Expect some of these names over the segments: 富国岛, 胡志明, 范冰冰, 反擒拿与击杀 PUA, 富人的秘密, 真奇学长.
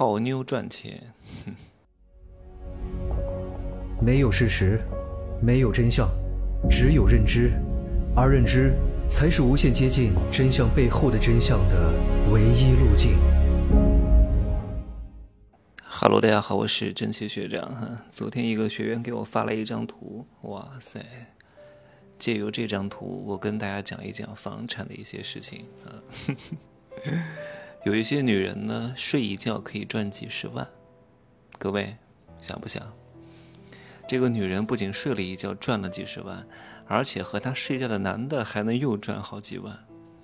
泡妞赚钱。没有事实，没有真相，只有认知，而认知才是无限接近真相背后的真相的唯一路径。哈喽，大家好，我是真奇学长。昨天一个学员给我发了一张图，哇塞！借由这张图，我跟大家讲一讲房产的一些事情啊。有一些女人呢，睡一觉可以赚几十万，各位想不想？这个女人不仅睡了一觉赚了几十万，而且和她睡觉的男的还能又赚好几万，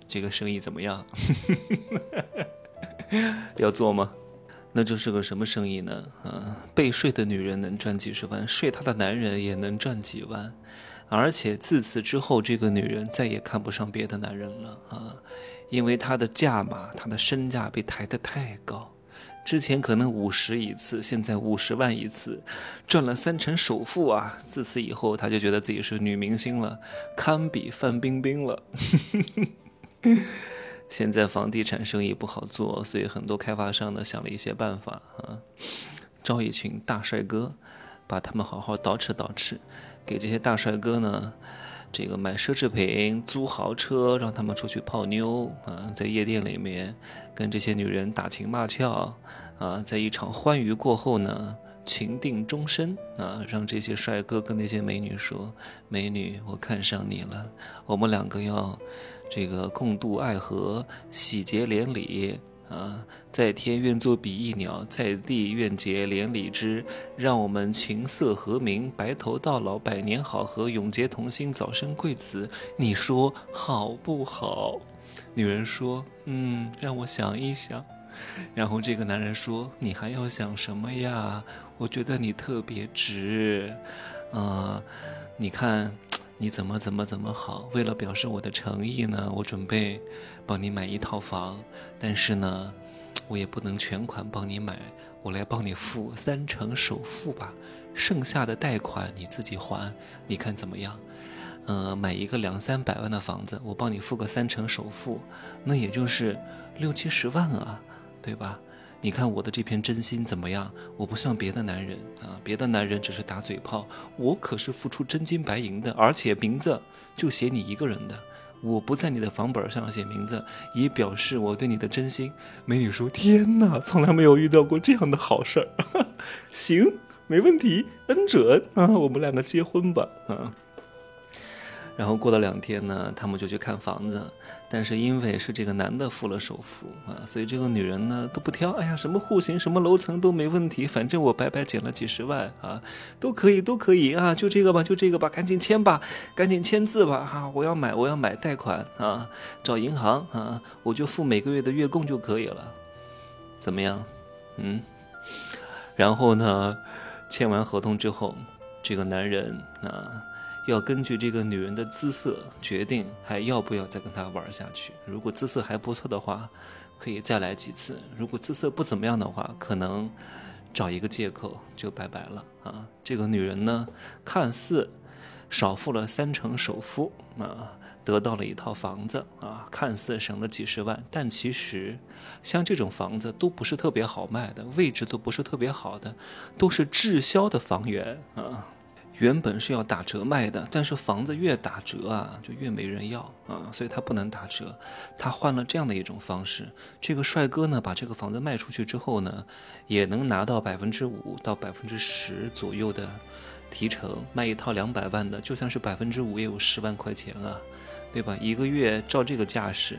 这个生意怎么样？要做吗？那就是个什么生意呢？被睡的女人能赚几十万，睡她的男人也能赚几万，而且自此之后，这个女人再也看不上别的男人了啊。因为她的价码，她的身价被抬得太高，之前可能50一次，现在50万一次，赚了3成首付啊！自此以后，她就觉得自己是女明星了，堪比范冰冰了。现在房地产生意不好做，所以很多开发商呢想了一些办法啊，招一群大帅哥，把他们好好捯饬捯饬，给这些大帅哥呢。这个买奢侈品，租豪车，让他们出去泡妞啊，在夜店里面跟这些女人打情骂俏啊，在一场欢愉过后呢，情定终身啊，让这些帅哥跟那些美女说：“美女，我看上你了，我们两个要这个共度爱河，喜结连理。”啊，在天愿作比翼鸟，在地愿结连理枝，让我们琴瑟和鸣，白头到老，百年好合，永结同心，早生贵子。你说好不好？女人说：“嗯，让我想一想。”然后这个男人说：“你还要想什么呀？我觉得你特别值，你看。”你怎么好，为了表示我的诚意呢，我准备帮你买一套房，但是呢我也不能全款帮你买，我来帮你付3成首付吧，剩下的贷款你自己还，你看怎么样？买一个200-300万的房子，我帮你付个3成首付，那也就是60-70万啊，对吧？你看我的这片真心怎么样？我不像别的男人啊，别的男人只是打嘴炮，我可是付出真金白银的，而且名字就写你一个人的，我不在你的房本上写名字，也表示我对你的真心。美女说：“天哪，从来没有遇到过这样的好事儿。”行，没问题，准啊，我们两个结婚吧啊。然后过了2天呢，他们就去看房子，但是因为是这个男的付了首付啊，所以这个女人呢都不挑，哎呀，什么户型、什么楼层都没问题，反正我白白捡了几十万啊，都可以啊，就这个吧，赶紧签吧，赶紧签字吧啊，我要买贷款啊，找银行啊，我就付每个月的月供就可以了，怎么样？嗯，然后呢，签完合同之后，这个男人啊。要根据这个女人的姿色决定还要不要再跟她玩下去，如果姿色还不错的话可以再来几次，如果姿色不怎么样的话可能找一个借口就拜拜了啊。这个女人呢看似少付了3成首付啊，得到了一套房子啊，看似省了几十万，但其实像这种房子都不是特别好卖的，位置都不是特别好的，都是滞销的房源啊，原本是要打折卖的，但是房子越打折啊，就越没人要啊，所以他不能打折，他换了这样的一种方式。这个帅哥呢，把这个房子卖出去之后呢，也能拿到5%到10%左右的提成，卖一套200万的，就算是5%也有10万块钱啊，对吧？一个月照这个架势，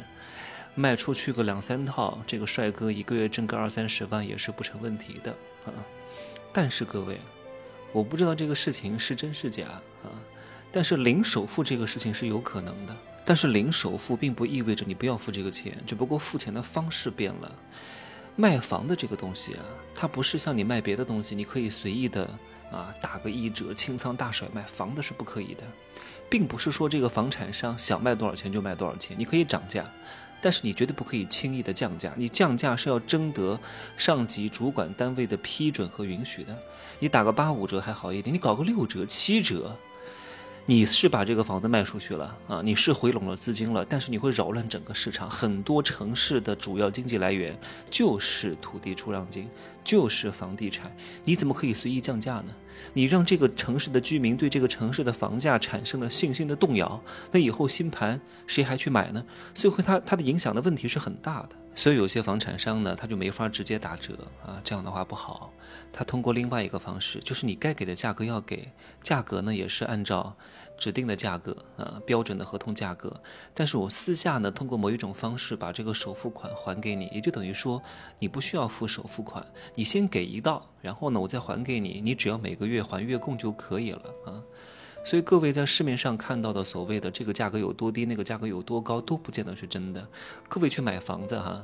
卖出去个2-3套，这个帅哥一个月挣个20-30万也是不成问题的啊。但是各位。我不知道这个事情是真是假啊，但是零首付这个事情是有可能的。但是零首付并不意味着你不要付这个钱，只不过付钱的方式变了。卖房的这个东西啊，它不是像你卖别的东西，你可以随意的啊打个1折、清仓大甩卖，房子是不可以的。并不是说这个房产商想卖多少钱就卖多少钱，你可以涨价。但是你绝对不可以轻易的降价，你降价是要征得上级主管单位的批准和允许的。你打个8-5折还好一点，你搞个6折、7折，你是把这个房子卖出去了啊，你是回笼了资金了，但是你会扰乱整个市场。很多城市的主要经济来源就是土地出让金，就是房地产，你怎么可以随意降价呢？你让这个城市的居民对这个城市的房价产生了信心的动摇，那以后新盘谁还去买呢？所以它的影响的问题是很大的。所以有些房产商呢，他就没法直接打折啊，这样的话不好。他通过另外一个方式，就是你该给的价格要给，价格呢也是按照指定的价格啊，标准的合同价格。但是我私下呢，通过某一种方式把这个首付款还给你，也就等于说你不需要付首付款，你先给一道，然后呢我再还给你，你只要每个月还月供就可以了啊。所以各位在市面上看到的所谓的这个价格有多低，那个价格有多高，都不见得是真的。各位去买房子哈，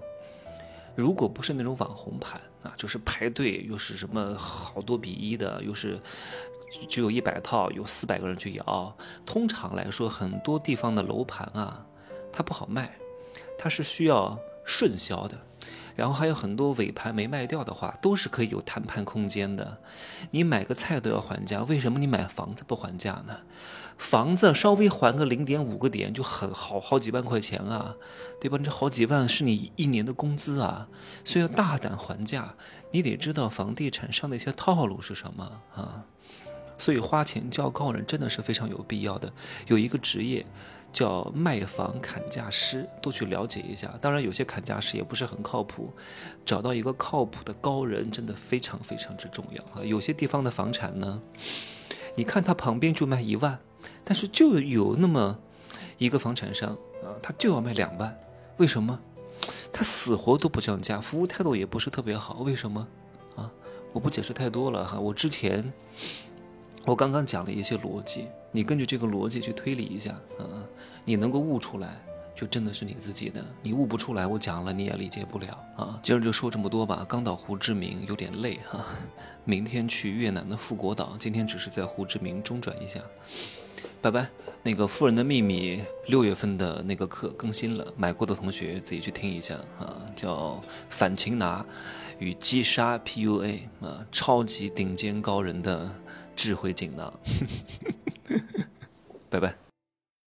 如果不是那种网红盘啊，就是排队又是什么好多比一的，又是只有100套，有400个人去摇，通常来说很多地方的楼盘啊，它不好卖，它是需要顺销的。然后还有很多尾盘没卖掉的话，都是可以有谈判空间的。你买个菜都要还价，为什么你买房子不还价呢？房子稍微还个0.5个点就很好，好几万块钱啊，对吧？这好几万是你一年的工资啊，所以要大胆还价。你得知道房地产上的一些套路是什么啊。所以花钱叫高人真的是非常有必要的，有一个职业叫卖房砍价师，都去了解一下。当然有些砍价师也不是很靠谱，找到一个靠谱的高人真的非常非常之重要啊。有些地方的房产呢，你看他旁边就卖1万，但是就有那么一个房产商啊，他就要卖2万，为什么？他死活都不降价，服务态度也不是特别好，为什么啊？我不解释太多了哈，我刚刚讲了一些逻辑，你根据这个逻辑去推理一下啊，你能够悟出来就真的是你自己的，你悟不出来我讲了你也理解不了啊。今儿就说这么多吧，刚到胡志明有点累哈，明天去越南的富国岛，今天只是在胡志明中转一下，拜拜。那个《富人的秘密》6月份的那个课更新了，买过的同学自己去听一下啊，叫反擒拿与击杀 PUA 啊，超级顶尖高人的智慧锦囊，拜拜。